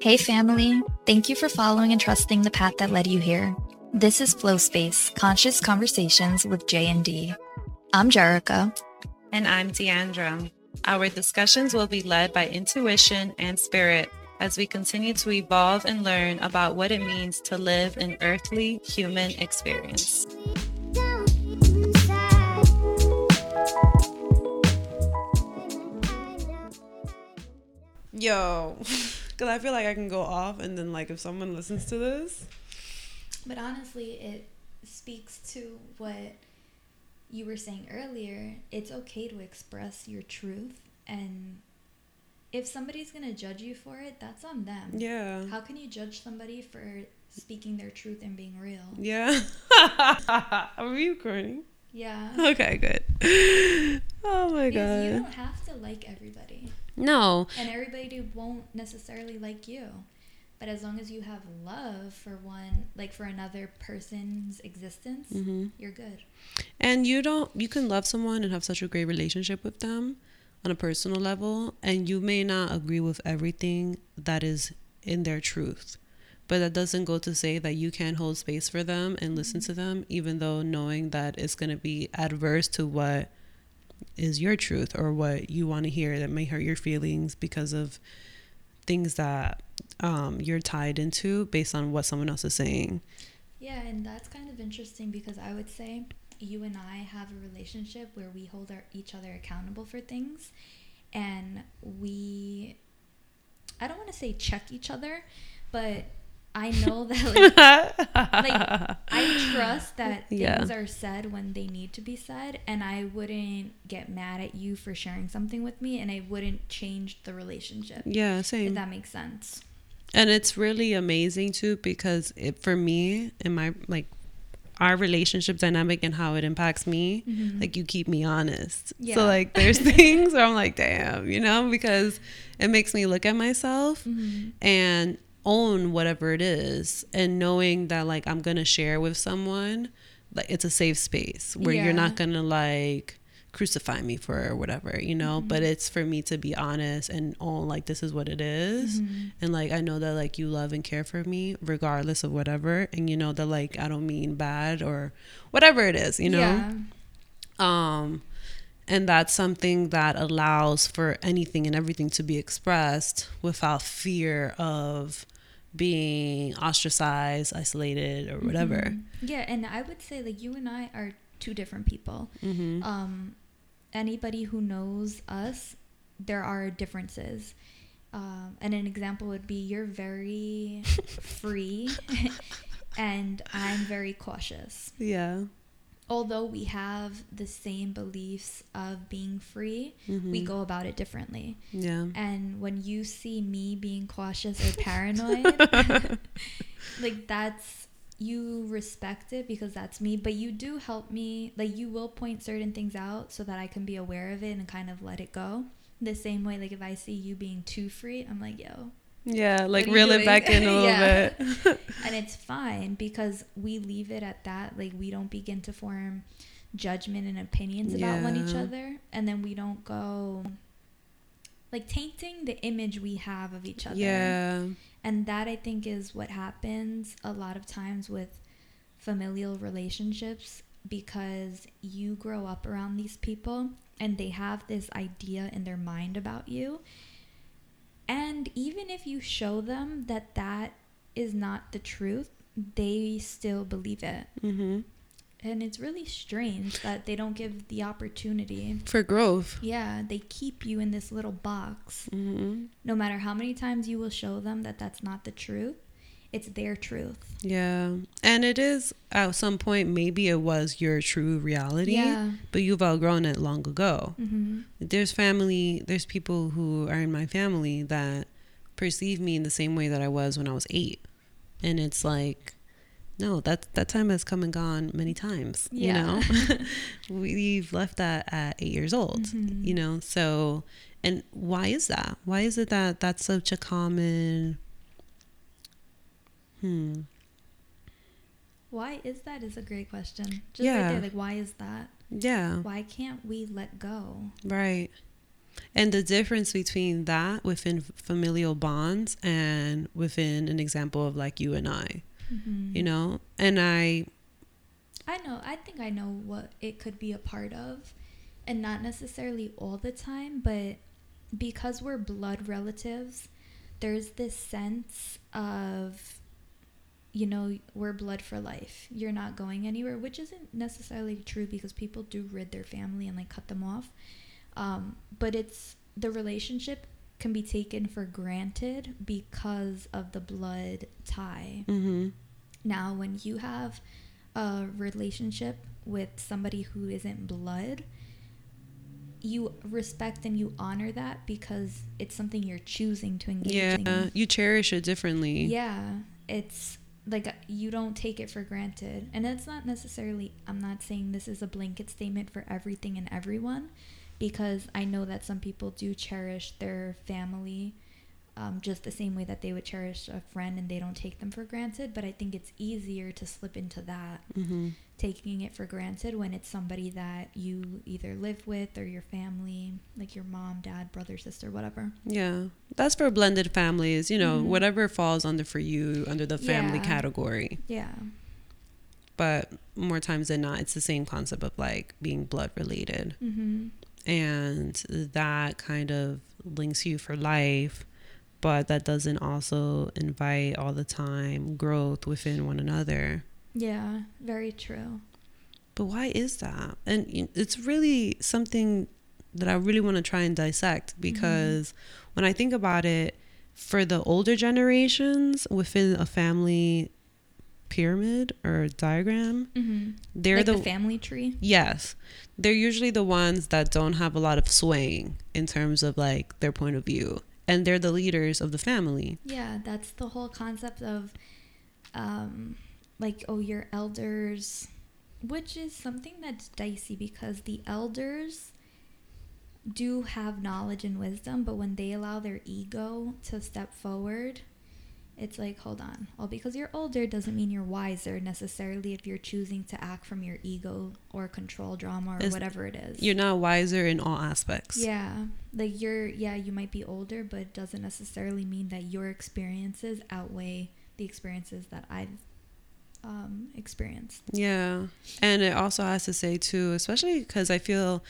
Hey family, thank you for following and trusting the path that led you here. This is Flow Space Conscious Conversations with J&D. I'm Jerica. And I'm Deandra. Our discussions will be led by intuition and spirit as we continue to evolve and learn about what it means to live an earthly human experience. Yo. Because I feel like I can go off and then, like, if someone listens to this. But honestly, it speaks to what you were saying earlier. It's okay to express your truth. And if somebody's going to judge you for it, that's on them. Yeah. How can you judge somebody for speaking their truth and being real? Yeah. Are you recording? Yeah. Okay, good. Oh, my God. You don't have to like everybody. No. And everybody won't necessarily like you. But as long as you have love for one, like for another person's existence, mm-hmm. You're good. And you can love someone and have such a great relationship with them on a personal level. And you may not agree with everything that is in their truth. But that doesn't go to say that you can't hold space for them and listen mm-hmm. to them, even though knowing that it's going to be adverse to what is your truth or what you want to hear that may hurt your feelings because of things that you're tied into based on what someone else is saying. Yeah, and that's kind of interesting because I would say you and I have a relationship where we hold each other accountable for things, and I don't want to say check each other, but I know that like I trust that things are said when they need to be said, and I wouldn't get mad at you for sharing something with me, and I wouldn't change the relationship. Yeah, same. If that makes sense. And it's really amazing too, because for me and my our relationship dynamic and how it impacts me, mm-hmm. like you keep me honest. Yeah. So like there's things where I'm like, damn, because it makes me look at myself mm-hmm. and own whatever it is, and knowing that like I'm gonna share with someone, like it's a safe space where you're not gonna like crucify me for whatever, mm-hmm. but it's for me to be honest and own like this is what it is, mm-hmm. and like I know that like you love and care for me regardless of whatever, and you know that like I don't mean bad or whatever it is, and that's something that allows for anything and everything to be expressed without fear of being ostracized, isolated, or whatever. Mm-hmm. Yeah, and I would say like you and I are two different people. Mm-hmm. Anybody who knows us, there are differences. And an example would be you're very free and I'm very cautious. Yeah. Although we have the same beliefs of being free, mm-hmm. we go about it differently. Yeah. And when you see me being cautious or paranoid, like that's, you respect it because that's me, but you do help me, like you will point certain things out so that I can be aware of it and kind of let it go. The same way, like if I see you being too free, I'm like, yo. Yeah, like reel it back in a little bit. And it's fine because we leave it at that. Like we don't begin to form judgment and opinions about one each other. And then we don't go like tainting the image we have of each other. Yeah. And that I think is what happens a lot of times with familial relationships, because you grow up around these people and they have this idea in their mind about you. And even if you show them that that is not the truth, they still believe it. Mm-hmm. And it's really strange that they don't give the opportunity. For growth. Yeah, they keep you in this little box. Mm-hmm. No matter how many times you will show them that that's not the truth, it's their truth. Yeah. And it is, at some point, maybe it was your true reality. Yeah. But you've outgrown it long ago. Mm-hmm. There's people who are in my family that perceive me in the same way that I was when I was 8. And it's like, no, that time has come and gone many times, We've left that at 8 years old, mm-hmm. So, and why is that? Why is it that that's such a common... Why is that is a great question. Just yeah. Right there, like, why is that? Yeah. Why can't we let go? Right. And the difference between that within familial bonds and within an example of like you and I, mm-hmm. you know, and I know, I think I know what it could be a part of, and not necessarily all the time, but because we're blood relatives, there's this sense of, you know, we're blood for life. You're not going anywhere, which isn't necessarily true because people do rid their family and like cut them off. But it's the relationship can be taken for granted because of the blood tie. Mm-hmm. Now, when you have a relationship with somebody who isn't blood, you respect and you honor that because it's something you're choosing to engage in. Yeah, you cherish it differently. Yeah, it's like you don't take it for granted. And it's not necessarily, I'm not saying this is a blanket statement for everything and everyone, because I know that some people do cherish their family just the same way that they would cherish a friend, and they don't take them for granted. But I think it's easier to slip into that, mm-hmm. taking it for granted, when it's somebody that you either live with or your family, like your mom, dad, brother, sister, whatever. Yeah, that's for blended families, you know, mm-hmm. whatever falls under for you under the family yeah. category. Yeah. But more times than not, it's the same concept of like being blood related. Mm-hmm. And that kind of links you for life, but that doesn't also invite all the time growth within one another. Yeah, very true. But why is that? And it's really something that I really want to try and dissect, because mm-hmm. when I think about it, for the older generations within a family pyramid or diagram, mm-hmm. they're like the family tree. Yes, they're usually the ones that don't have a lot of swaying in terms of like their point of view, and they're the leaders of the family. Yeah, that's the whole concept of like, oh, your elders, which is something that's dicey, because the elders do have knowledge and wisdom, but when they allow their ego to step forward, it's like, hold on. Well, because you're older doesn't mean you're wiser necessarily if you're choosing to act from your ego or control drama or whatever it is. You're not wiser in all aspects. Yeah. Like you might be older, but it doesn't necessarily mean that your experiences outweigh the experiences that I've experienced. Yeah. And it also has to say too, especially because I feel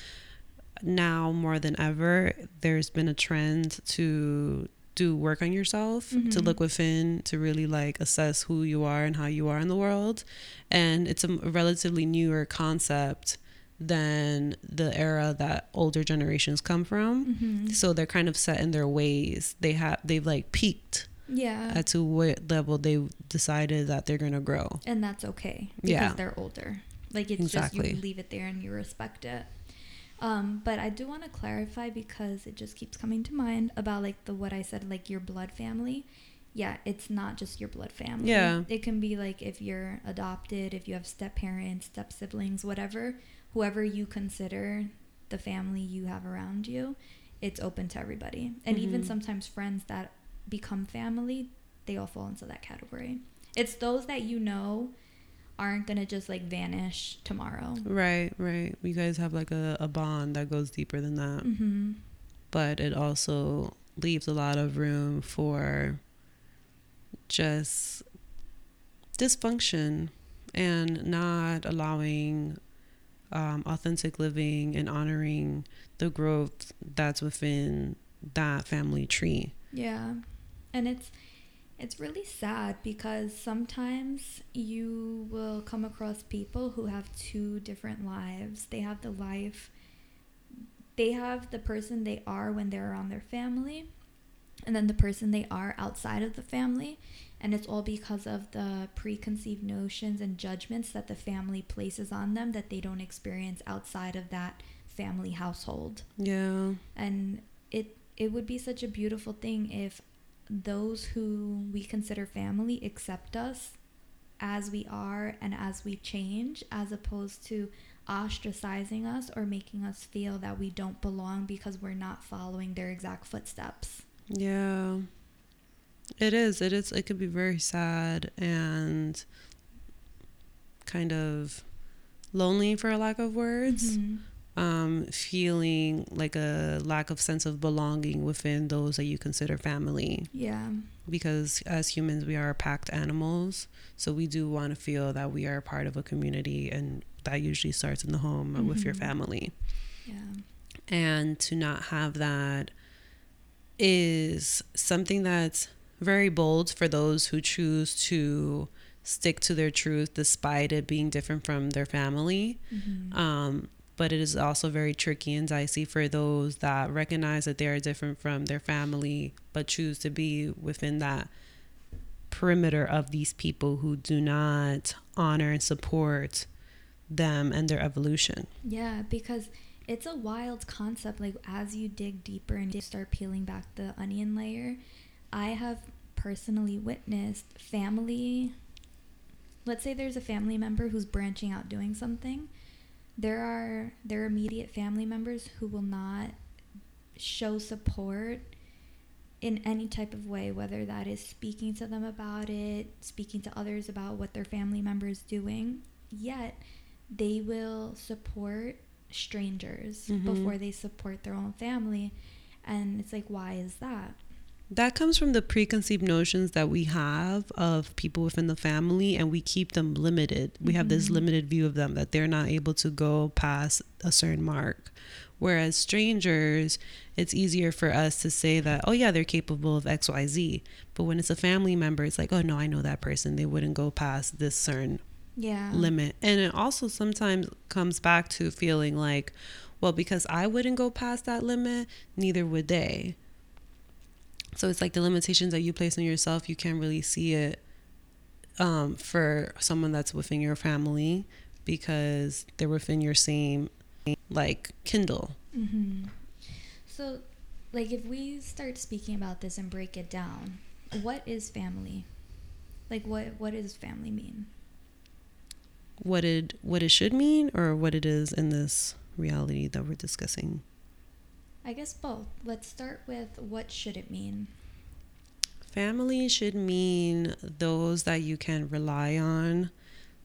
now more than ever, there's been a trend to do work on yourself, mm-hmm. to look within, to really like assess who you are and how you are in the world. And it's a relatively newer concept than the era that older generations come from. Mm-hmm. So they're kind of set in their ways. They've like peaked. Yeah. At to what level they decided that they're going to grow. And that's okay, because they're older. Like, it's just you leave it there and you respect it. But I do want to clarify, because it just keeps coming to mind about like what I said, like your blood family. Yeah, it's not just your blood family. Yeah. It can be like if you're adopted, if you have step parents, step siblings, whatever, whoever you consider the family you have around you, it's open to everybody. And mm-hmm. even sometimes friends that become family, they all fall into that category. It's those that you know aren't gonna just like vanish tomorrow. Right. You guys have like a bond that goes deeper than that, mm-hmm. but it also leaves a lot of room for just dysfunction and not allowing authentic living and honoring the growth that's within that family tree. Yeah, and it's really sad, because sometimes you will come across people who have two different lives. They have the life, they have the person they are when they're around their family, and then the person they are outside of the family. And it's all because of the preconceived notions and judgments that the family places on them that they don't experience outside of that family household. Yeah. And it would be such a beautiful thing if those who we consider family accept us as we are and as we change, as opposed to ostracizing us or making us feel that we don't belong because we're not following their exact footsteps. Yeah, it is. It could be very sad, and kind of lonely, for a lack of words, mm-hmm. Feeling like a lack of sense of belonging within those that you consider family. Yeah. Because as humans, we are packed animals. So we do want to feel that we are part of a community, and that usually starts in the home mm-hmm. with your family. Yeah. And to not have that is something that's very bold for those who choose to stick to their truth despite it being different from their family. Mm-hmm. But it is also very tricky and dicey for those that recognize that they are different from their family, but choose to be within that perimeter of these people who do not honor and support them and their evolution. Yeah, because it's a wild concept. Like, as you dig deeper and start peeling back the onion layer, I have personally witnessed family. Let's say there's a family member who's branching out doing something. There are their immediate family members who will not show support in any type of way, whether that is speaking to them about it, speaking to others about what their family member is doing. Yet they will support strangers mm-hmm. before they support their own family. And it's like, why is that? That comes from the preconceived notions that we have of people within the family, and we keep them limited. We mm-hmm. have this limited view of them, that they're not able to go past a certain mark. Whereas strangers, it's easier for us to say that, oh yeah, they're capable of XYZ. But when it's a family member, it's like, oh no, I know that person. They wouldn't go past this certain limit. And it also sometimes comes back to feeling like, well, because I wouldn't go past that limit, neither would they. So it's like the limitations that you place on yourself, you can't really see it for someone that's within your family, because they're within your same, like, kindle. Mm-hmm. So, like, if we start speaking about this and break it down, what is family? Like, what does family mean? What it should mean, or what it is in this reality that we're discussing? I guess both. Let's start with, what should it mean? Family should mean those that you can rely on,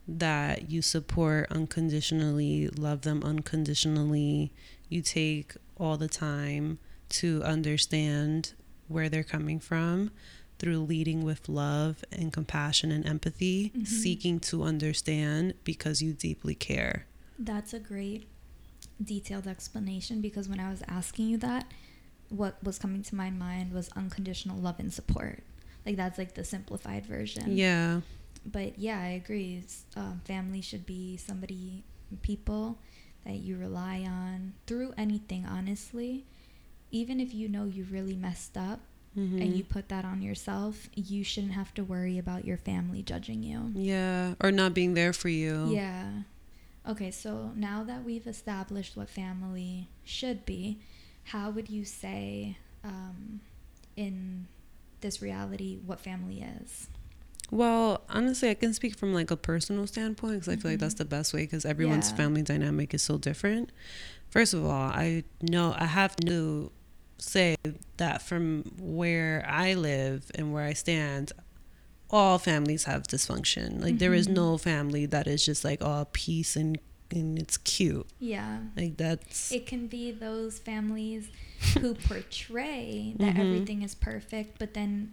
that you support unconditionally, love them unconditionally. You take all the time to understand where they're coming from through leading with love and compassion and empathy, mm-hmm. seeking to understand because you deeply care. That's a great detailed explanation, because when I was asking you that, what was coming to my mind was unconditional love and support. Like, that's like the simplified version. Yeah. But yeah, I agree. Family should be people that you rely on through anything, honestly. Even if you know you really messed up mm-hmm. and you put that on yourself, you shouldn't have to worry about your family judging you. Yeah. Or not being there for you. Yeah. Okay, so now that we've established what family should be, how would you say in this reality what family is? Well, honestly, I can speak from like a personal standpoint, because mm-hmm. I feel like that's the best way, because everyone's family dynamic is so different. First of all, I have to say that from where I live and where I stand, all families have dysfunction. Like, mm-hmm. there is no family that is just like, oh, peace and it's cute. Yeah. Like, that's... It can be those families who portray that mm-hmm. everything is perfect, but then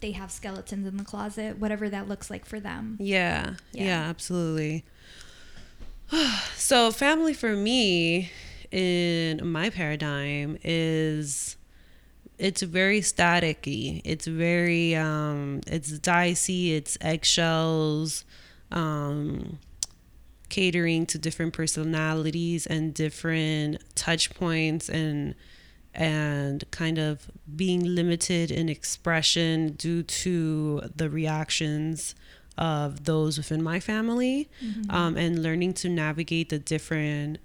they have skeletons in the closet, whatever that looks like for them. Yeah. Yeah, yeah, absolutely. So family for me, in my paradigm, is... It's very staticky. It's very, it's dicey. It's eggshells, catering to different personalities and different touch points, and kind of being limited in expression due to the reactions of those within my family, mm-hmm. And learning to navigate the different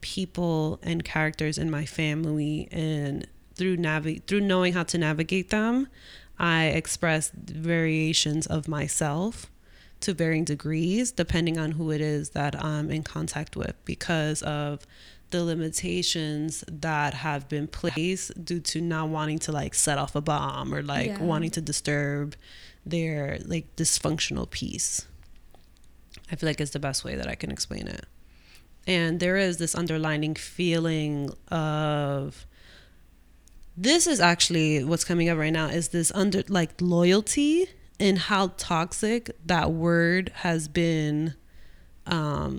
people and characters in my family, and through knowing how to navigate them, I express variations of myself to varying degrees, depending on who it is that I'm in contact with, because of the limitations that have been placed due to not wanting to like set off a bomb, or like wanting to disturb their like dysfunctional peace. I feel like is the best way that I can explain it. And there is this underlining feeling of, this is actually what's coming up right now, is this loyalty and how toxic that word has been. I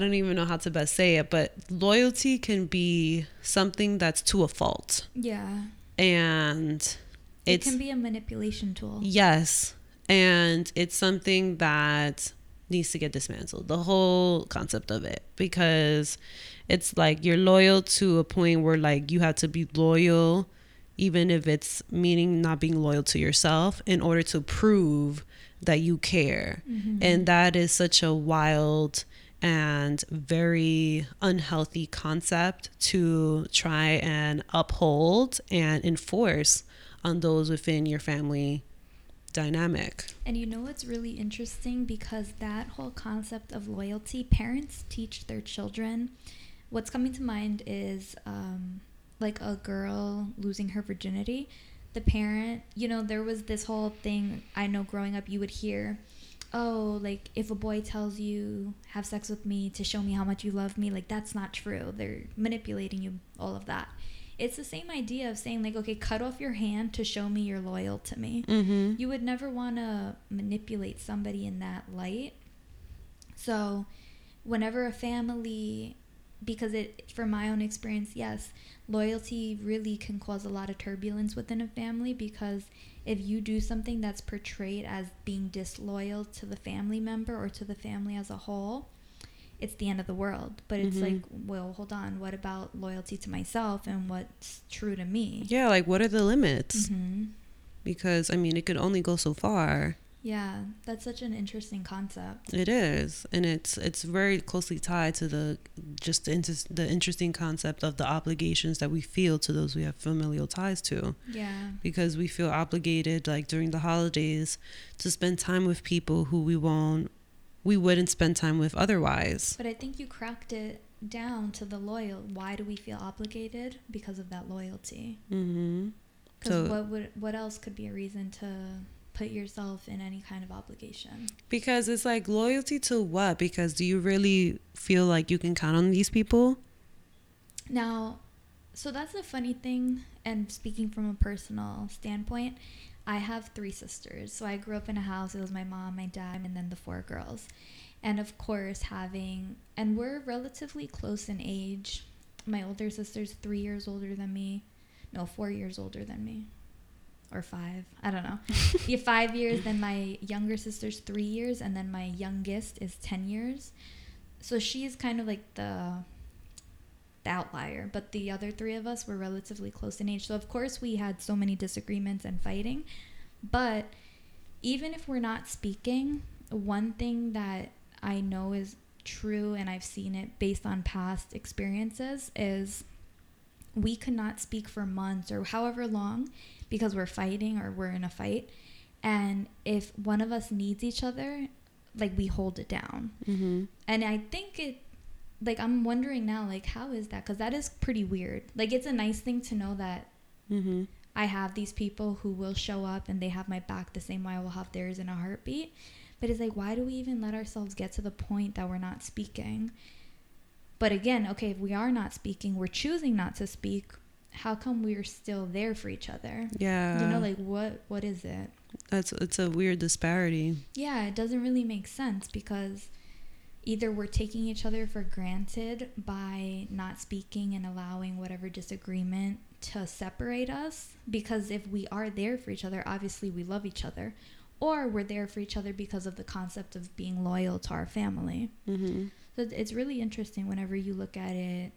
don't even know how to best say it, but loyalty can be something that's to a fault. Yeah. And it can be a manipulation tool. Yes. And it's something that needs to get dismantled, the whole concept of it, because it's like you're loyal to a point where like you have to be loyal, even if it's meaning not being loyal to yourself, in order to prove that you care. Mm-hmm. And that is such a wild and very unhealthy concept to try and uphold and enforce on those within your family dynamic. And you know what's really interesting, because that whole concept of loyalty, parents teach their children. What's coming to mind is like a girl losing her virginity. The parent, you know, there was this whole thing, I know growing up you would hear, oh, like if a boy tells you have sex with me to show me how much you love me, like that's not true, they're manipulating you, all of that. It's the same idea of saying like, okay, cut off your hand to show me you're loyal to me. Mm-hmm. You would never want to manipulate somebody in that light. So whenever a family, because it, from my own experience, yes, loyalty really can cause a lot of turbulence within a family, because if you do something that's portrayed as being disloyal to the family member or to the family as a whole, it's the end of the world. But it's mm-hmm. like, well, hold on, what about loyalty to myself and what's true to me? Yeah, like what are the limits? Mm-hmm. Because I mean, it could only go so far. Yeah, that's such an interesting concept. It is, and it's very closely tied to the interesting concept of the obligations that we feel to those we have familial ties to. Yeah. Because we feel obligated, like during the holidays, to spend time with people who we wouldn't spend time with otherwise. But I think you cracked it down to the loyal. Why do we feel obligated? Because of that loyalty. Mm-hmm. Because what else could be a reason to put yourself in any kind of obligation? Because it's like, loyalty to what? Because do you really feel like you can count on these people? Now, so that's the funny thing, and speaking from a personal standpoint, I have three sisters. So I grew up in a house, it was my mom, my dad, and then the four girls. And of course and we're relatively close in age. My older sister's 3 years older than me. No, 4 years older than me. Or five, I don't know. Yeah, 5 years, then my younger sister's 3 years, and then my youngest is 10 years. So she's kind of like the outlier, but the other three of us were relatively close in age. So of course we had so many disagreements and fighting, but even if we're not speaking, one thing that I know is true, and I've seen it based on past experiences, is we could not speak for months or however long, because we're fighting or we're in a fight. And if one of us needs each other, like we hold it down. Mm-hmm. And I think it, like I'm wondering now, like how is that? Because that is pretty weird. Like it's a nice thing to know that mm-hmm. I have these people who will show up and they have my back the same way I will have theirs in a heartbeat. But it's like, why do we even let ourselves get to the point that we're not speaking? But again, okay, if we are not speaking, we're choosing not to speak, how come we're still there for each other? Yeah. You know, like what is it? It's a weird disparity. Yeah, it doesn't really make sense, because either we're taking each other for granted by not speaking and allowing whatever disagreement to separate us, because if we are there for each other, obviously we love each other, or we're there for each other because of the concept of being loyal to our family. Mm-hmm. So it's really interesting whenever you look at it,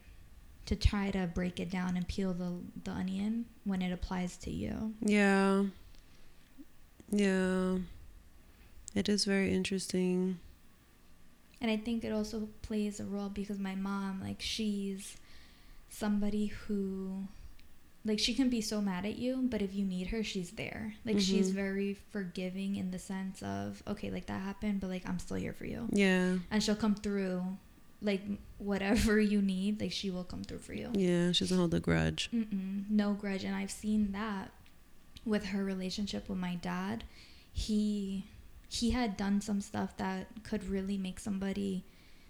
to try to break it down and peel the onion when it applies to you. Yeah. Yeah. It is very interesting. And I think it also plays a role because my mom, like she's somebody who, like she can be so mad at you, but if you need her, she's there. Like mm-hmm. she's very forgiving in the sense of, okay, like that happened, but like I'm still here for you. Yeah. And she'll come through. Like whatever you need, like she will come through for you. Yeah, she doesn't hold a grudge. No grudge. And I've seen that with her relationship with my dad. He he had done some stuff that could really make somebody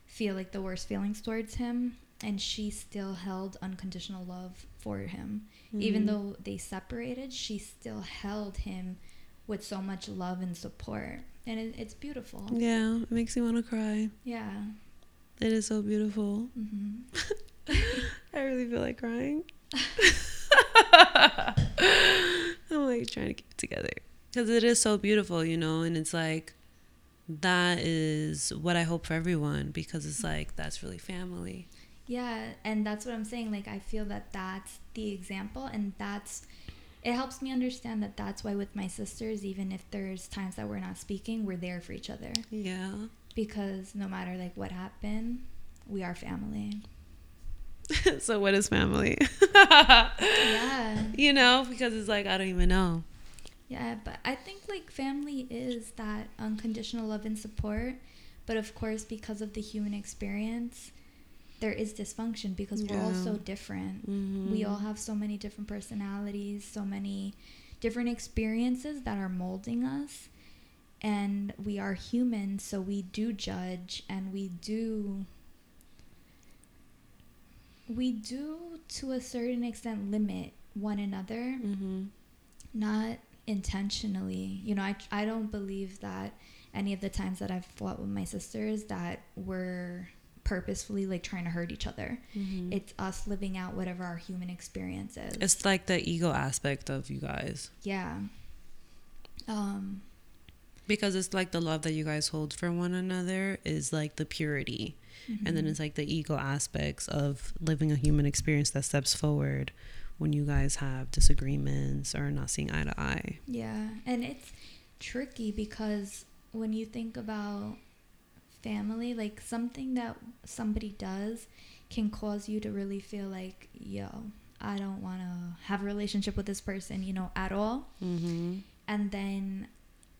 feel like the worst feelings towards him, and she still held unconditional love for him. Mm-hmm. Even though they separated, she still held him with so much love and support, and it's beautiful. Yeah, it makes me want to cry. Yeah, it is so beautiful. Mm-hmm. I really feel like crying. I'm like trying to keep it together because it is so beautiful, you know. And it's like, that is what I hope for everyone, because it's like, that's really family. Yeah, and that's what I'm saying. Like, I feel that that's the example, and that's, it helps me understand that that's why with my sisters, even if there's times that we're not speaking, we're there for each other. Yeah. Because no matter like what happened, we are family. So what is family? Yeah. You know, because it's like, I don't even know. Yeah, but I think like family is that unconditional love and support. But of course, because of the human experience, there is dysfunction because we're all so different. Mm-hmm. We all have so many different personalities, so many different experiences that are molding us. And we are human, so we do judge, and we do to a certain extent limit one another. Mm-hmm. Not intentionally, you know. I don't believe that any of the times that I've fought with my sisters that we're purposefully like trying to hurt each other. Mm-hmm. It's us living out whatever our human experience is. It's like the ego aspect of you guys. Yeah. Because it's like the love that you guys hold for one another is like the purity. Mm-hmm. And then it's like the ego aspects of living a human experience that steps forward when you guys have disagreements or not seeing eye to eye. Yeah. And it's tricky because when you think about family, like something that somebody does can cause you to really feel like, yo, I don't want to have a relationship with this person, you know, at all. Mm-hmm. And then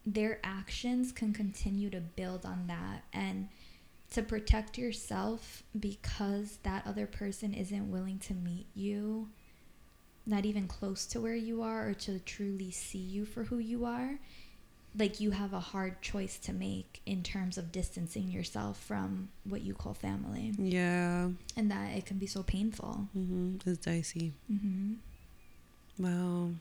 their actions can continue to build on that, and to protect yourself because that other person isn't willing to meet you, not even close to where you are, or to truly see you for who you are. Like, you have a hard choice to make in terms of distancing yourself from what you call family. Yeah. And that it can be so painful. Mm-hmm. It's dicey. Mm-hmm. Wow.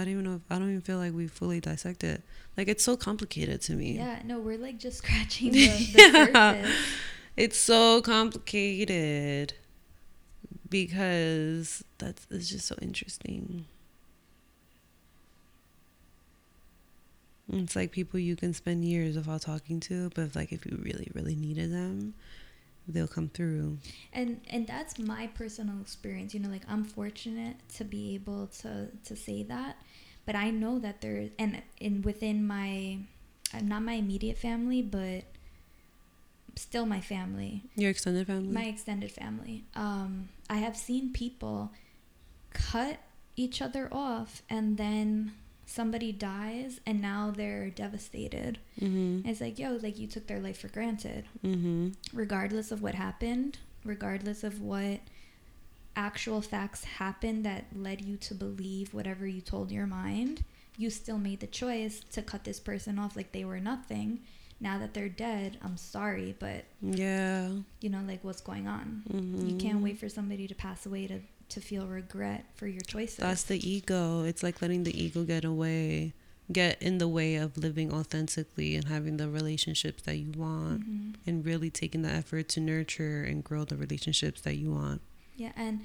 I don't even feel like we fully dissect it. Like, it's so complicated to me. Yeah, no, we're like just scratching the surface. It's so complicated because it's just so interesting. It's like people you can spend years without talking to, but like if you really, really needed them, they'll come through. And that's my personal experience, you know. Like, I'm fortunate to be able to say that, but I know that there's, and within my, not my immediate family, but still my family. Your extended family? My extended family. I have seen people cut each other off, and then somebody dies and now they're devastated. Mm-hmm. It's like, yo, like, you took their life for granted. Mm-hmm. Regardless of what happened, regardless of what actual facts happened that led you to believe whatever you told your mind, you still made the choice to cut this person off like they were nothing. Now that they're dead, I'm sorry, but yeah, you know, like, what's going on? Mm-hmm. You can't wait for somebody to pass away to feel regret for your choices. That's the ego. It's like letting the ego get in the way of living authentically and having the relationships that you want. Mm-hmm. And really taking the effort to nurture and grow the relationships that you want. Yeah. And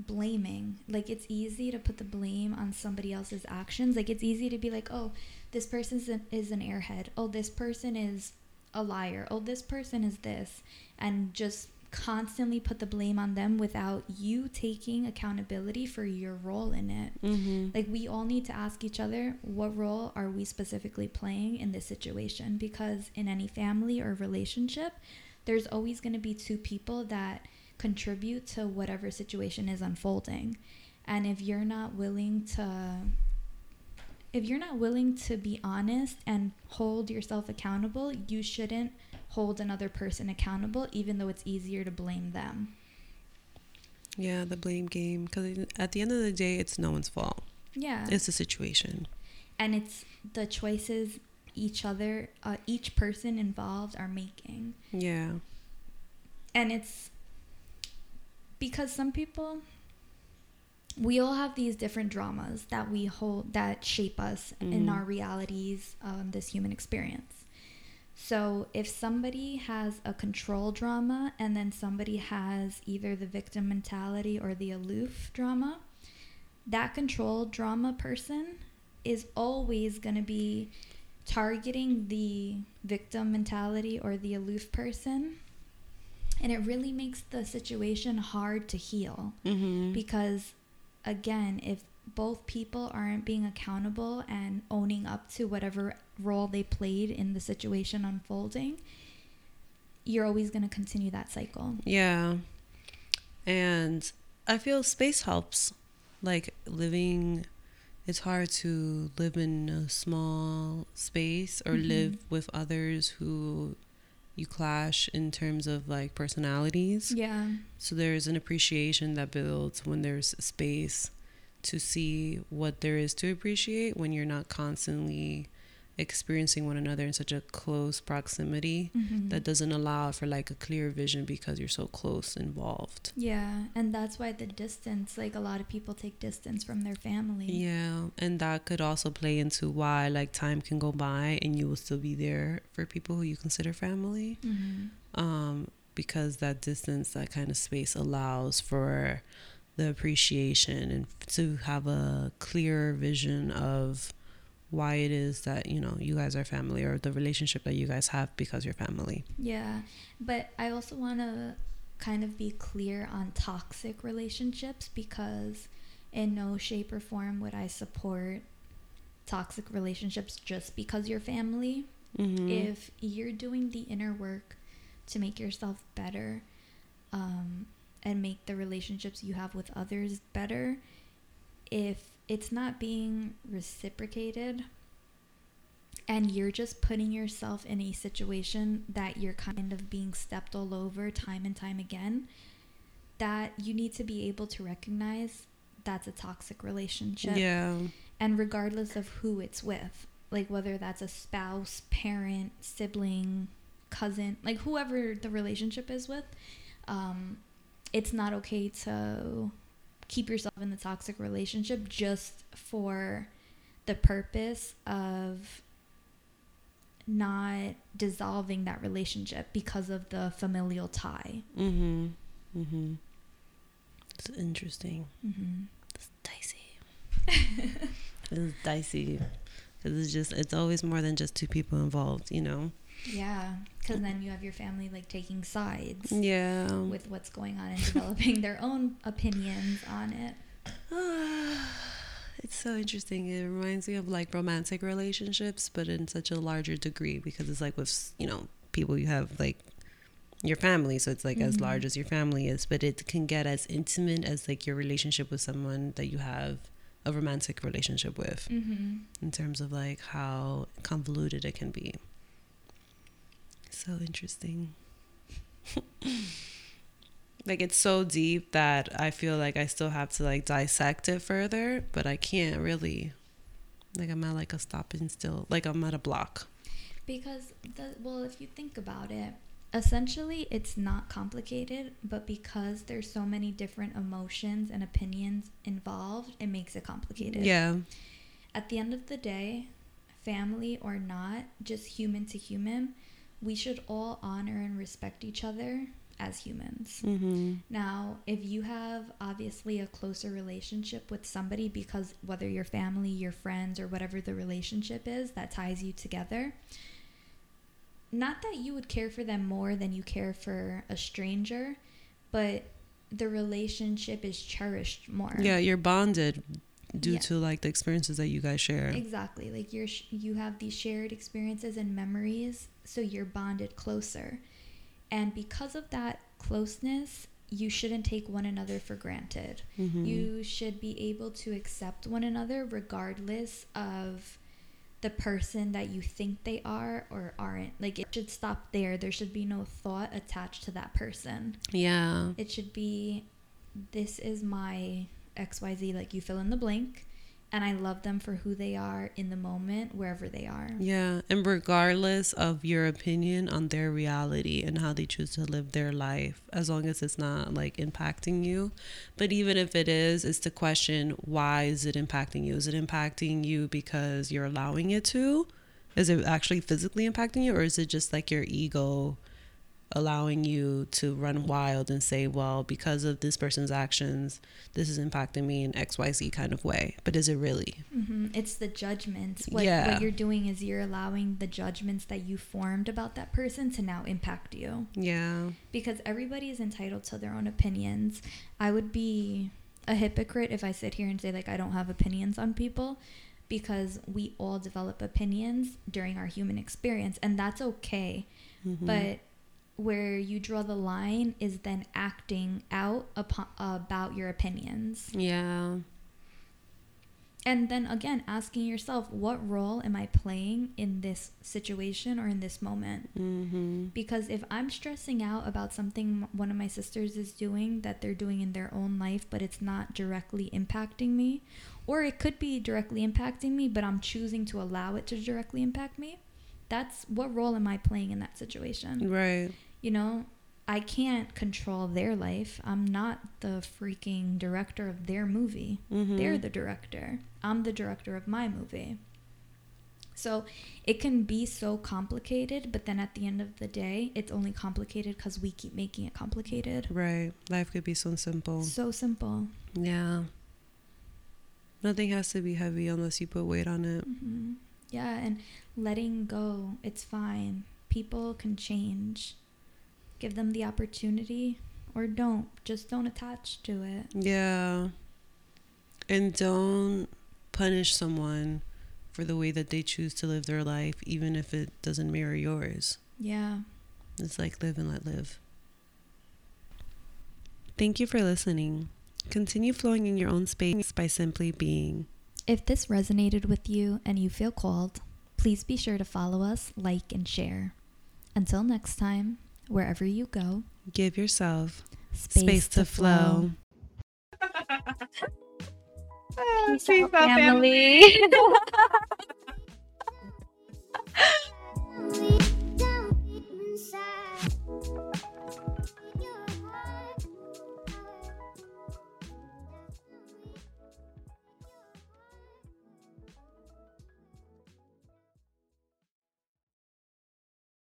blaming, like, it's easy to put the blame on somebody else's actions. Like, it's easy to be like, oh, this person is an airhead, oh, this person is a liar, oh, this person is this, and just constantly put the blame on them without you taking accountability for your role in it. Mm-hmm. Like, we all need to ask each other, what role are we specifically playing in this situation? Because in any family or relationship, there's always going to be two people that contribute to whatever situation is unfolding. And if you're not willing to be honest and hold yourself accountable, you shouldn't hold another person accountable, even though it's easier to blame them. Yeah, the blame game. Because at the end of the day, it's no one's fault. Yeah. It's the situation. And it's the choices each person involved are making. Yeah. And it's because some people, we all have these different dramas that we hold, that shape us in our realities, this human experience. So if somebody has a control drama and then somebody has either the victim mentality or the aloof drama, that control drama person is always going to be targeting the victim mentality or the aloof person. And it really makes the situation hard to heal. Mm-hmm. Because, again, if both people aren't being accountable and owning up to whatever role they played in the situation unfolding, you're always going to continue that cycle. Yeah. And I feel space helps. Like, living, it's hard to live in a small space or live with others who you clash in terms of, like, personalities. Yeah. So there's an appreciation that builds when there's space to see what there is to appreciate when you're not constantly experiencing one another in such a close proximity that doesn't allow for, like, a clear vision because you're so close involved. Yeah. And that's why the distance, like, a lot of people take distance from their family. Yeah. And that could also play into why, like, time can go by and you will still be there for people who you consider family, because that distance, that kind of space, allows for the appreciation and to have a clearer vision of why it is that, you know, you guys are family, or the relationship that you guys have because you're family. Yeah. But I also want to kind of be clear on toxic relationships, because in no shape or form would I support toxic relationships just because you're family. If you're doing the inner work to make yourself better, and make the relationships you have with others better, if it's not being reciprocated and you're just putting yourself in a situation that you're kind of being stepped all over time and time again, that you need to be able to recognize that's a toxic relationship. Yeah. And regardless of who it's with, like, whether that's a spouse, parent, sibling, cousin, like, whoever the relationship is with, it's not okay to keep yourself in the toxic relationship just for the purpose of not dissolving that relationship because of the familial tie. It's interesting. It's dicey. It's dicey. Because it's always more than just two people involved, you know? Yeah, because then you have your family, like, taking sides. Yeah. With what's going on and developing their own opinions on it. It's so interesting. It reminds me of, like, romantic relationships, but in such a larger degree, because it's like with, you know, people you have, like, your family, so it's like as large as your family is, but it can get as intimate as, like, your relationship with someone that you have a romantic relationship with, in terms of, like, how convoluted it can be. So interesting. Like, it's so deep that I feel like I still have to, like, dissect it further, but I can't really. Like, I'm at, like, a stopping still. Like, I'm at a block. Because, if you think about it, essentially it's not complicated, but because there's so many different emotions and opinions involved, it makes it complicated. Yeah. At the end of the day, family or not, just human to human, we should all honor and respect each other as humans. Now, if you have obviously a closer relationship with somebody, because whether your family, your friends, or whatever the relationship is that ties you together, not that you would care for them more than you care for a stranger, but the relationship is cherished more. Yeah, you're bonded due to, like, the experiences that you guys share. Exactly. Like, you have these shared experiences and memories, so you're bonded closer. And because of that closeness, you shouldn't take one another for granted. You should be able to accept one another regardless of the person that you think they are or aren't. Like, it should stop there. There should be no thought attached to that person. Yeah. It should be, this is my XYZ, like, you fill in the blank, and I love them for who they are in the moment, wherever they are. Yeah. And regardless of your opinion on their reality and how they choose to live their life, as long as it's not like impacting you. But even if it is, it's the question, why is it impacting you? Is it impacting you because you're allowing it to? Is it actually physically impacting you? Or is it just like your ego allowing you to run wild and say, well, because of this person's actions, this is impacting me in XYZ kind of way? But is it really? Mm-hmm. It's the judgments. What you're doing is you're allowing the judgments that you formed about that person to now impact you. Yeah. Because everybody is entitled to their own opinions. I would be a hypocrite if I sit here and say, like, I don't have opinions on people, because we all develop opinions during our human experience, and that's okay. Mm-hmm. But where you draw the line is then acting out upon, about your opinions. Yeah. And then again, asking yourself, what role am I playing in this situation or in this moment? Mm-hmm. Because if I'm stressing out about something one of my sisters is doing that they're doing in their own life, but it's not directly impacting me, or it could be directly impacting me, but I'm choosing to allow it to directly impact me, that's what role am I playing in that situation? Right. You know, I can't control their life. I'm not the freaking director of their movie. Mm-hmm. They're the director. I'm the director of my movie. So it can be so complicated, but then at the end of the day, it's only complicated because we keep making it complicated. Right. Life could be so simple. So simple. Yeah. Nothing has to be heavy unless you put weight on it. Mm-hmm. Yeah. And letting go. It's fine. People can change. Give them the opportunity, or don't. Just don't attach to it. Yeah. And don't punish someone for the way that they choose to live their life, even if it doesn't mirror yours. Yeah. It's like live and let live. Thank you for listening. Continue flowing in your own space by simply being. If this resonated with you and you feel called, please be sure to follow us, like, and share. Until next time. Wherever you go, give yourself space to flow. Peace out, family.